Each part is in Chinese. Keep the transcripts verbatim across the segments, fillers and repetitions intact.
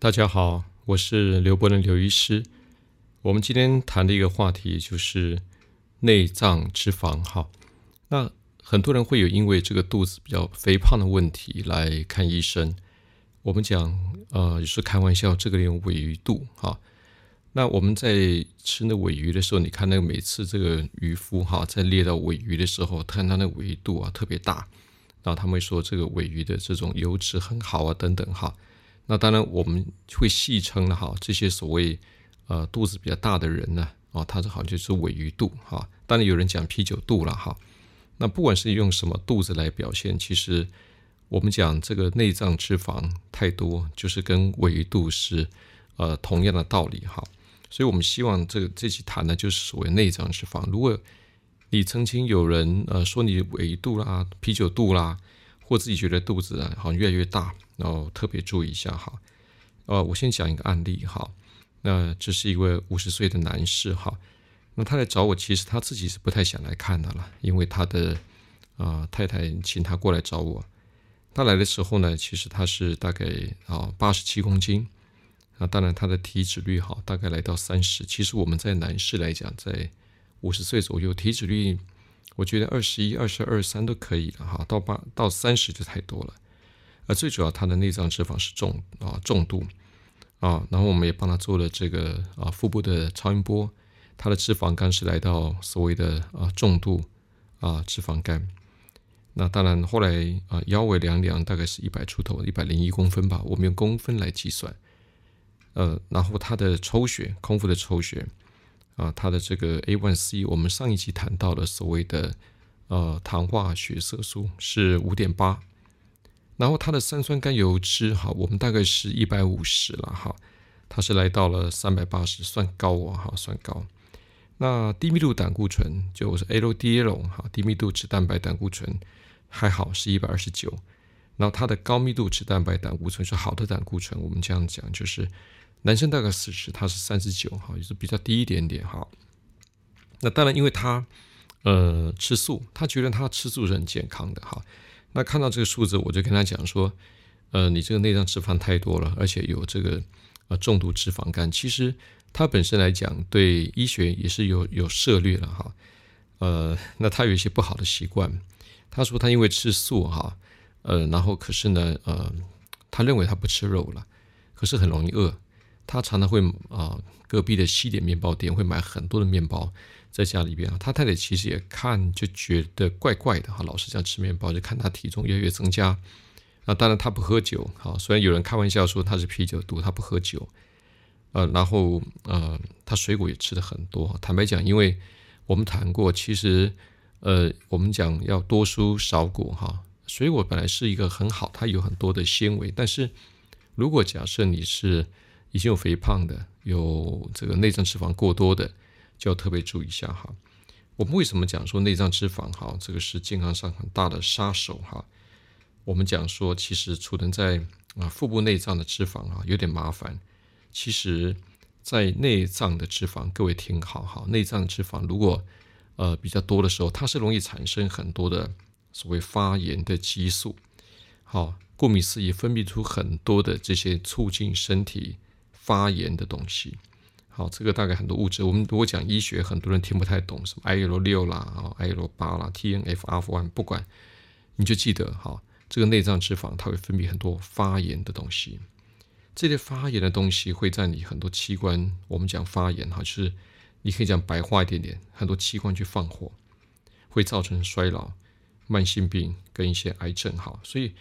大家好，我是刘伯能刘医师。我们今天谈的一个话题就是内脏脂肪。好，那很多人会有因为这个肚子比较肥胖的问题来看医生。我们讲呃，也是开玩笑，这个连尾鱼肚哈。那我们在吃那尾鱼的时候，你看那个每次这个渔夫哈，在猎到尾鱼的时候，看他那尾鱼肚啊特别大，然后他们会说这个尾鱼的这种油脂很好啊等等哈。那当然我们会戏称哈，这些所谓呃肚子比较大的人呢，哦，他好像就是尾鱼肚哈。当然有人讲啤酒肚了哈。那不管是用什么肚子来表现，其实我们讲这个内脏脂肪太多，就是跟尾鱼肚是呃同样的道理哈。所以我们希望这个这期谈的就是所谓内脏脂肪。如果你曾经有人呃说你尾鱼肚啦、啤酒肚啦，或自己觉得肚子啊好像越来越大，然后特别注意一下哈。呃，我先讲一个案例哈。那这是一位五十岁的男士哈。那他来找我，其实他自己是不太想来看的了，因为他的啊、呃、太太请他过来找我。他来的时候呢，其实他是大概啊八十七公斤啊，当然他的体脂率好，大概来到三十。其实我们在男士来讲，在五十岁左右，体脂率我觉得二十一、二十二、三都可以了哈，到八到三十就太多了。而最主要，他的内脏脂肪是重啊重度啊，然后我们也帮他做了这个啊腹部的超音波，他的脂肪肝是来到所谓的啊重度啊脂肪肝。那当然后来啊腰围量量大概是一百出头，一百零一公分吧，我们用公分来计算。呃，然后他的抽血，空腹的抽血。啊，它的这个 A 一 C， 我们上一期谈到了所谓的呃糖化血色素是 五点八， 然后它的三酸甘油脂哈，我们大概是一百五十了哈，它是来到了三百八十，算高啊哈，算高。那低密度胆固醇就是 L D L 哈，低密度脂蛋白胆固醇还好是一百二十九，然后它的高密度脂蛋白胆固醇是好的胆固醇，我们这样讲就是。男生大概四十，他是三十九，哈，也是比较低一点点哈。那当然，因为他呃吃素，他觉得他吃素是很健康的哈。那看到这个数字，我就跟他讲说，呃，你这个内脏脂肪太多了，而且有这个呃重度脂肪肝。其实他本身来讲，对医学也是有有涉略了哈。呃，那他有一些不好的习惯，他说他因为吃素哈，呃，然后可是呢，呃，他认为他不吃肉了，可是很容易饿。他常常会啊、呃，隔壁的西点面包店会买很多的面包在家里边啊。他太太其实也看就觉得怪怪的哈，老是这样吃面包，就看他体重越来越增加。那当然他不喝酒哈，虽然有人开玩笑说他是啤酒肚，他不喝酒。呃，然后呃，他水果也吃的很多。坦白讲，因为我们谈过，其实呃，我们讲要多蔬少果哈。水果本来是一个很好，它有很多的纤维，但是如果假设你是已经有肥胖的，有这个内脏脂肪过多的，就要特别注意一下哈。我们为什么讲说内脏脂肪哈，这个是健康上很大的杀手哈？我们讲说，其实储存在啊腹部内脏的脂肪啊有点麻烦。其实，在内脏的脂肪，各位听好哈，内脏脂肪如果呃比较多的时候，它是容易产生很多的所谓发炎的激素。好，顾名思义，分泌出很多的这些促进身体发炎的东西。好，这个大概很多物质，我们如果讲医学，很多人听不太懂，什么 I L 六 啦、I L 八 啦、T N F R one， 不管，你就记得哈，这个内脏脂肪它会分泌很多发炎的东西，这些发炎的东西会在你很多器官，我们讲发炎哈，就是你可以讲白话一点点，很多器官去放火，会造成衰老、慢性病跟一些癌症哈，所以。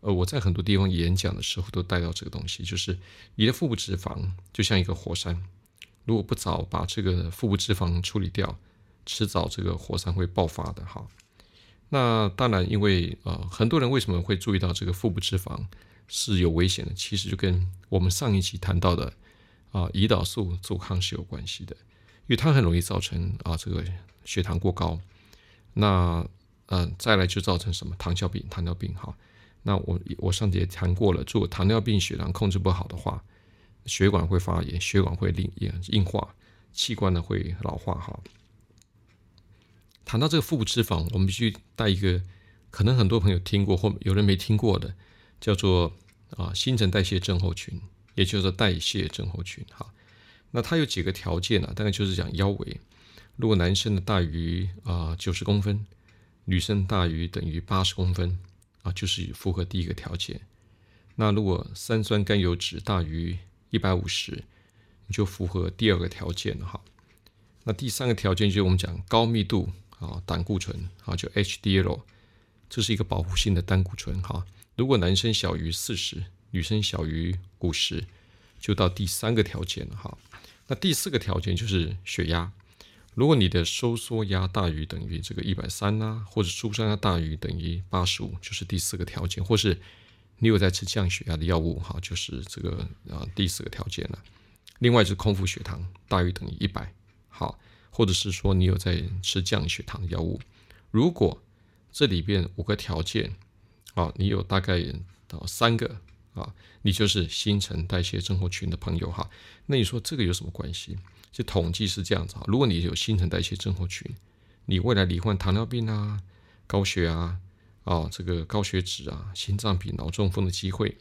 呃，我在很多地方演讲的时候都带到这个东西，就是你的腹部脂肪就像一个火山，如果不早把这个腹部脂肪处理掉，迟早这个火山会爆发的哈。那当然，因为呃很多人为什么会注意到这个腹部脂肪是有危险的，其实就跟我们上一期谈到的啊、呃、胰岛素阻抗是有关系的，因为它很容易造成啊、呃、这个血糖过高，那呃再来就造成什么糖尿病，糖尿病哈。那我我上节谈过了，如果糖尿病血糖控制不好的话，血管会发炎，血管会硬化，器官呢会老化哈。谈到这个腹部脂肪，我们必须带一个，可能很多朋友听过或有人没听过的，叫做啊新陈代谢症候群也就是代谢症候群哈。那它有几个条件啊，大概就是讲腰围，如果男生的大于啊九十公分，女生大于等于八十公分啊，就是符合第一个条件。那如果三酸甘油酯大于一百五十，你就符合第二个条件哈。那第三个条件就是我们讲高密度啊胆固醇啊，就 H D L， 这是一个保护性的胆固醇哈。如果男生小于四十，女生小于五十，就到第三个条件哈。那第四个条件就是血压，如果你的收缩压大于等于这个一百三啦，或者舒张压大于等于八十五，就是第四个条件，或是你有在吃降血压的药物哈，就是这个啊第四个条件了。另外就是空腹血糖大于等于一百。好，或者是说你有在吃降血糖的药物，如果这里边五个条件啊，你有大概到三个啊，你就是新陈代谢症候群的朋友哈。那你说这个有什么关系？就统计是这样子啊，如果你有新陈代谢症候群，你未来罹患糖尿病啊、高血啊、啊这个高血脂啊、心脏病、脑中风的机会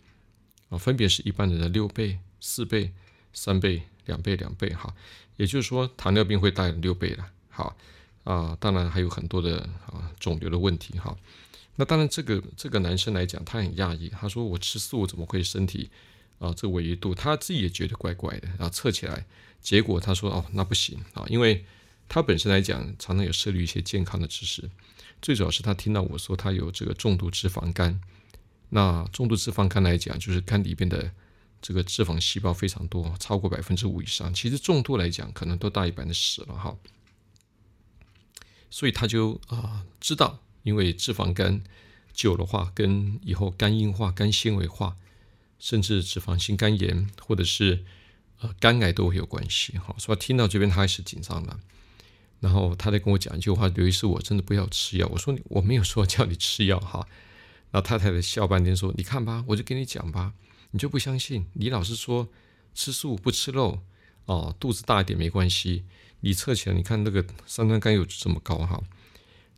啊，分别是一般人的六倍、四倍、三倍。两倍两倍哈，也就是说糖尿病会带六倍了，好啊，当然还有很多的啊肿瘤的问题哈。那当然这个这个男生来讲，他很讶异，他说我吃素怎么会身体啊这维一度，他自己也觉得怪怪的啊，测起来结果他说哦那不行啊，因为他本身来讲常常有涉猎一些健康的知识，最主要是他听到我说他有这个重度脂肪肝，那重度脂肪肝来讲就是肝里边的。这个脂肪细胞非常多，超过百分之五以上。其实重度来讲，可能都大于百分之十了哈。所以他就啊、呃、知道，因为脂肪肝久的话，跟以后肝硬化、肝纤维化，甚至脂肪性肝炎或者是呃肝癌都会有关系哈。所以听到这边他还是紧张了，然后他在跟我讲一句话：“刘医师，我真的不要吃药。”我说：“我没有说叫你吃药哈。”然后太太笑半天说：“你看吧，我就跟你讲吧。”你就不相信，你老是说吃素不吃肉哦，肚子大一点没关系。你测起来，你看那个三酸甘油酯这么高哈，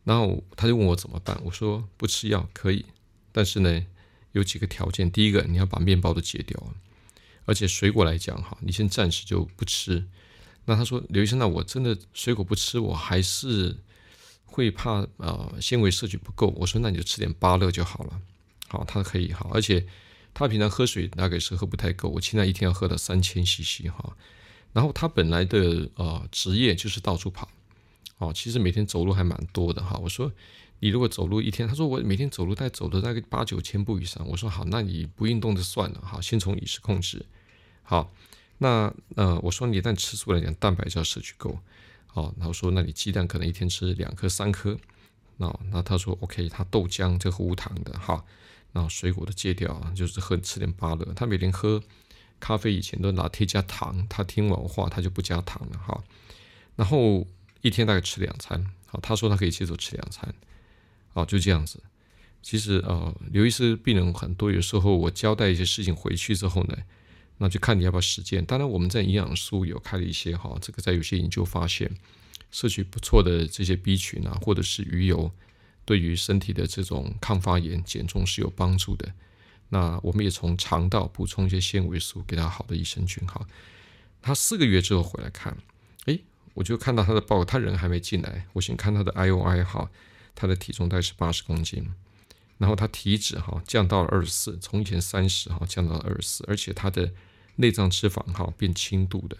然后他就问我怎么办，我说不吃药可以，但是呢有几个条件，第一个你要把面包都戒掉，而且水果来讲哈，你先暂时就不吃。那他说刘医生，那我真的水果不吃，我还是会怕啊、呃、纤维摄取不够。我说那你就吃点芭乐就好了。好，他可以好，而且。他平常喝水大概是喝不太够，我现在一天要喝到三千 C C 哈。然后他本来的呃职业就是到处跑，哦，其实每天走路还蛮多的哈。我说你如果走路一天，他说我每天走路大概走了大概八九千步以上。我说好，那你不运动就算了哈，先从饮食控制。好，那呃我说你一旦吃素来讲，蛋白质要摄取够，哦，然后说那你鸡蛋可能一天吃两颗三颗，那、哦、那他说 OK， 他豆浆这个无糖的哈。然后水果都戒掉，就是喝吃点芭乐。他每天喝咖啡以前都拿铁加糖，他听完我话他就不加糖了哈。然后一天大概吃两餐，好，他说他可以接受吃两餐，啊，就这样子。其实呃，刘医师病人很多，有时候我交代一些事情回去之后呢，那就看你要不要实践。当然我们在营养书有开了一些哈，这个在有些研究发现，摄取不错的这些 B 群啊，或者是鱼油。对于身体的这种抗发炎、减重是有帮助的。那我们也从肠道补充一些纤维素，给他好的益生菌。好，他四个月之后回来看，哎，我就看到他的报告，他人还没进来，我先看他的 I O I 哈，他的体重大概是八十公斤，然后他体脂哈降到了二十四，从以前三十哈降到了二十四，而且他的内脏脂肪哈变轻度的，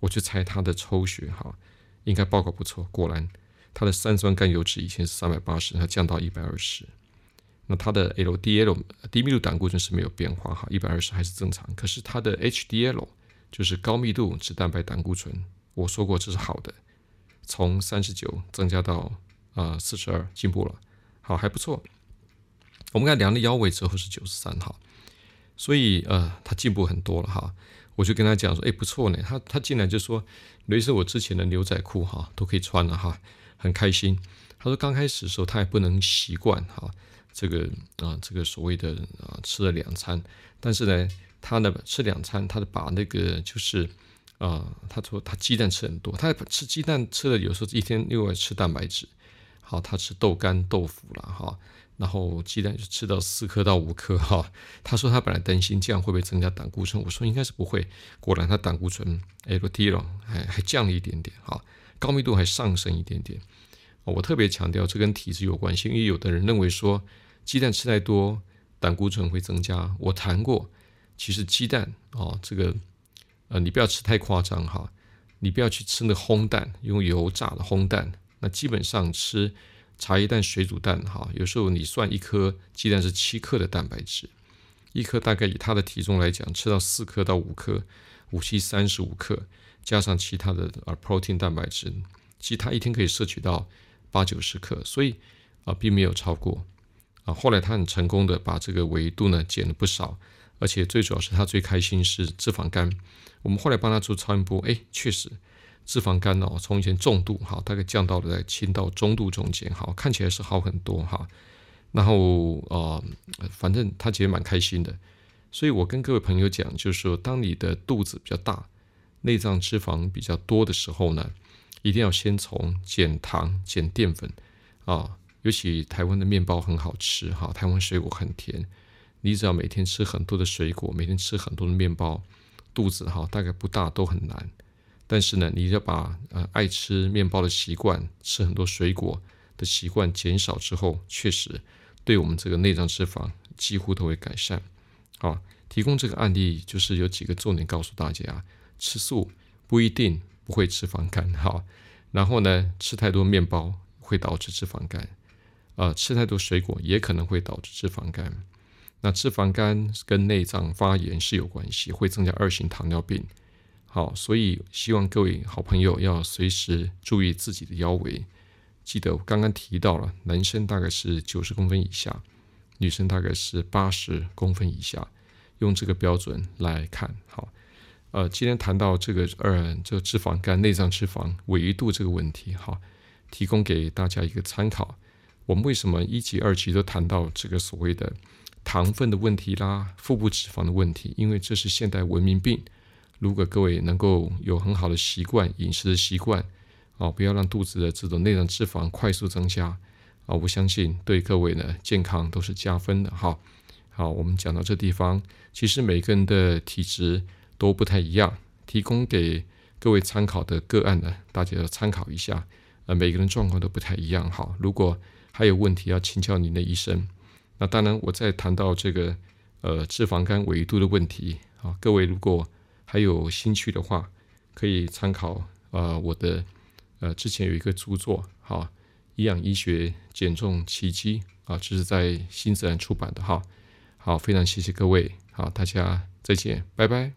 我就猜他的抽血哈应该报告不错，果然。他的三酸甘油酯以前是三百八十，它降到一百二十。那他的 L D L 低密度胆固醇是没有变化哈 ，一百二十 还是正常。可是他的 H D L 就是高密度脂蛋白胆固醇，我说过这是好的，从三十九增加到啊、呃、四十二，进步了，好还不错。我们刚才量的腰围之后是九十三哈，所以呃他进步很多了哈。我就跟他讲说，哎不错呢，他他进来就说，类似我之前的牛仔裤哈都可以穿了哈。很开心，他说刚开始的时候他还不能习惯哈，这个啊、呃、这个所谓的啊、呃、吃了两餐，但是呢，他呢吃两餐，他把那个就是啊、呃，他说他鸡蛋吃很多，他吃鸡蛋吃了有时候一天又要吃蛋白质，好，他吃豆干豆腐啦哈，然后鸡蛋就吃到四颗到五颗哈。他说他本来担心这样会不会增加胆固醇，我说应该是不会。果然他胆固醇 L D L 还还降了一点点哈，高密度还上升一点点。我特别强调这跟体质有关系，因为有的人认为说鸡蛋吃太多胆固醇会增加。我谈过，其实鸡蛋哦，这个呃你不要吃太夸张哈，你不要去吃那个烘蛋，用油炸的烘蛋。那基本上吃茶叶蛋、水煮蛋哈，有时候你算一颗鸡蛋是七克的蛋白质，一颗大概以它的体重来讲，吃到四颗到五颗，五七三十五克，加上其他的啊 protein 蛋白质，其实它一天可以摄取到八九十克，所以啊并没有超过啊。后来他很成功的把这个维度呢减了不少，而且最主要是他最开心是脂肪肝。我们后来帮他做超音波，哎，确实。脂肪肝哦，从以前重度好，大概降到了在轻到中度中间，好，看起来是好很多哈。然后呃，反正他其实蛮开心的。所以我跟各位朋友讲，就是说，当你的肚子比较大，内脏脂肪比较多的时候呢，一定要先从减糖、减淀粉啊。尤其台湾的面包很好吃哈，台湾水果很甜，你只要每天吃很多的水果，每天吃很多的面包，肚子哈大概不大都很难。但是呢，你要把呃爱吃面包的习惯、吃很多水果的习惯减少之后，确实对我们这个内脏脂肪几乎都会改善。好，提供这个案例就是有几个重点告诉大家：吃素不一定不会脂肪肝，好，然后呢，吃太多面包会导致脂肪肝，呃，吃太多水果也可能会导致脂肪肝。那脂肪肝跟内脏发炎是有关系，会增加二型糖尿病。好，所以希望各位好朋友要随时注意自己的腰围。记得我刚刚提到了，男生大概是九十公分以下，女生大概是八十公分以下，用这个标准来看。好，呃，今天谈到这个呃，这个、脂肪肝、内脏脂肪维度这个问题，好，提供给大家一个参考。我们为什么一集、二集都谈到这个所谓的糖分的问题啦、腹部脂肪的问题？因为这是现代文明病。如果各位能够有很好的习惯，饮食的习惯、哦、不要让肚子的这种内脏脂肪快速增加、哦、我相信对各位呢健康都是加分的。好，好，我们讲到这地方，其实每个人的体质都不太一样，提供给各位参考的个案呢，大家要参考一下、呃、每个人状况都不太一样。好，如果还有问题要请教您的医生。那当然我在谈到这个呃脂肪肝维度的问题、哦、各位如果还有兴趣的话，可以参考呃我的呃之前有一个著作哈，营养医学减重奇迹啊，这是在新自然出版的哈。好，非常谢谢各位，好，大家再见，拜拜。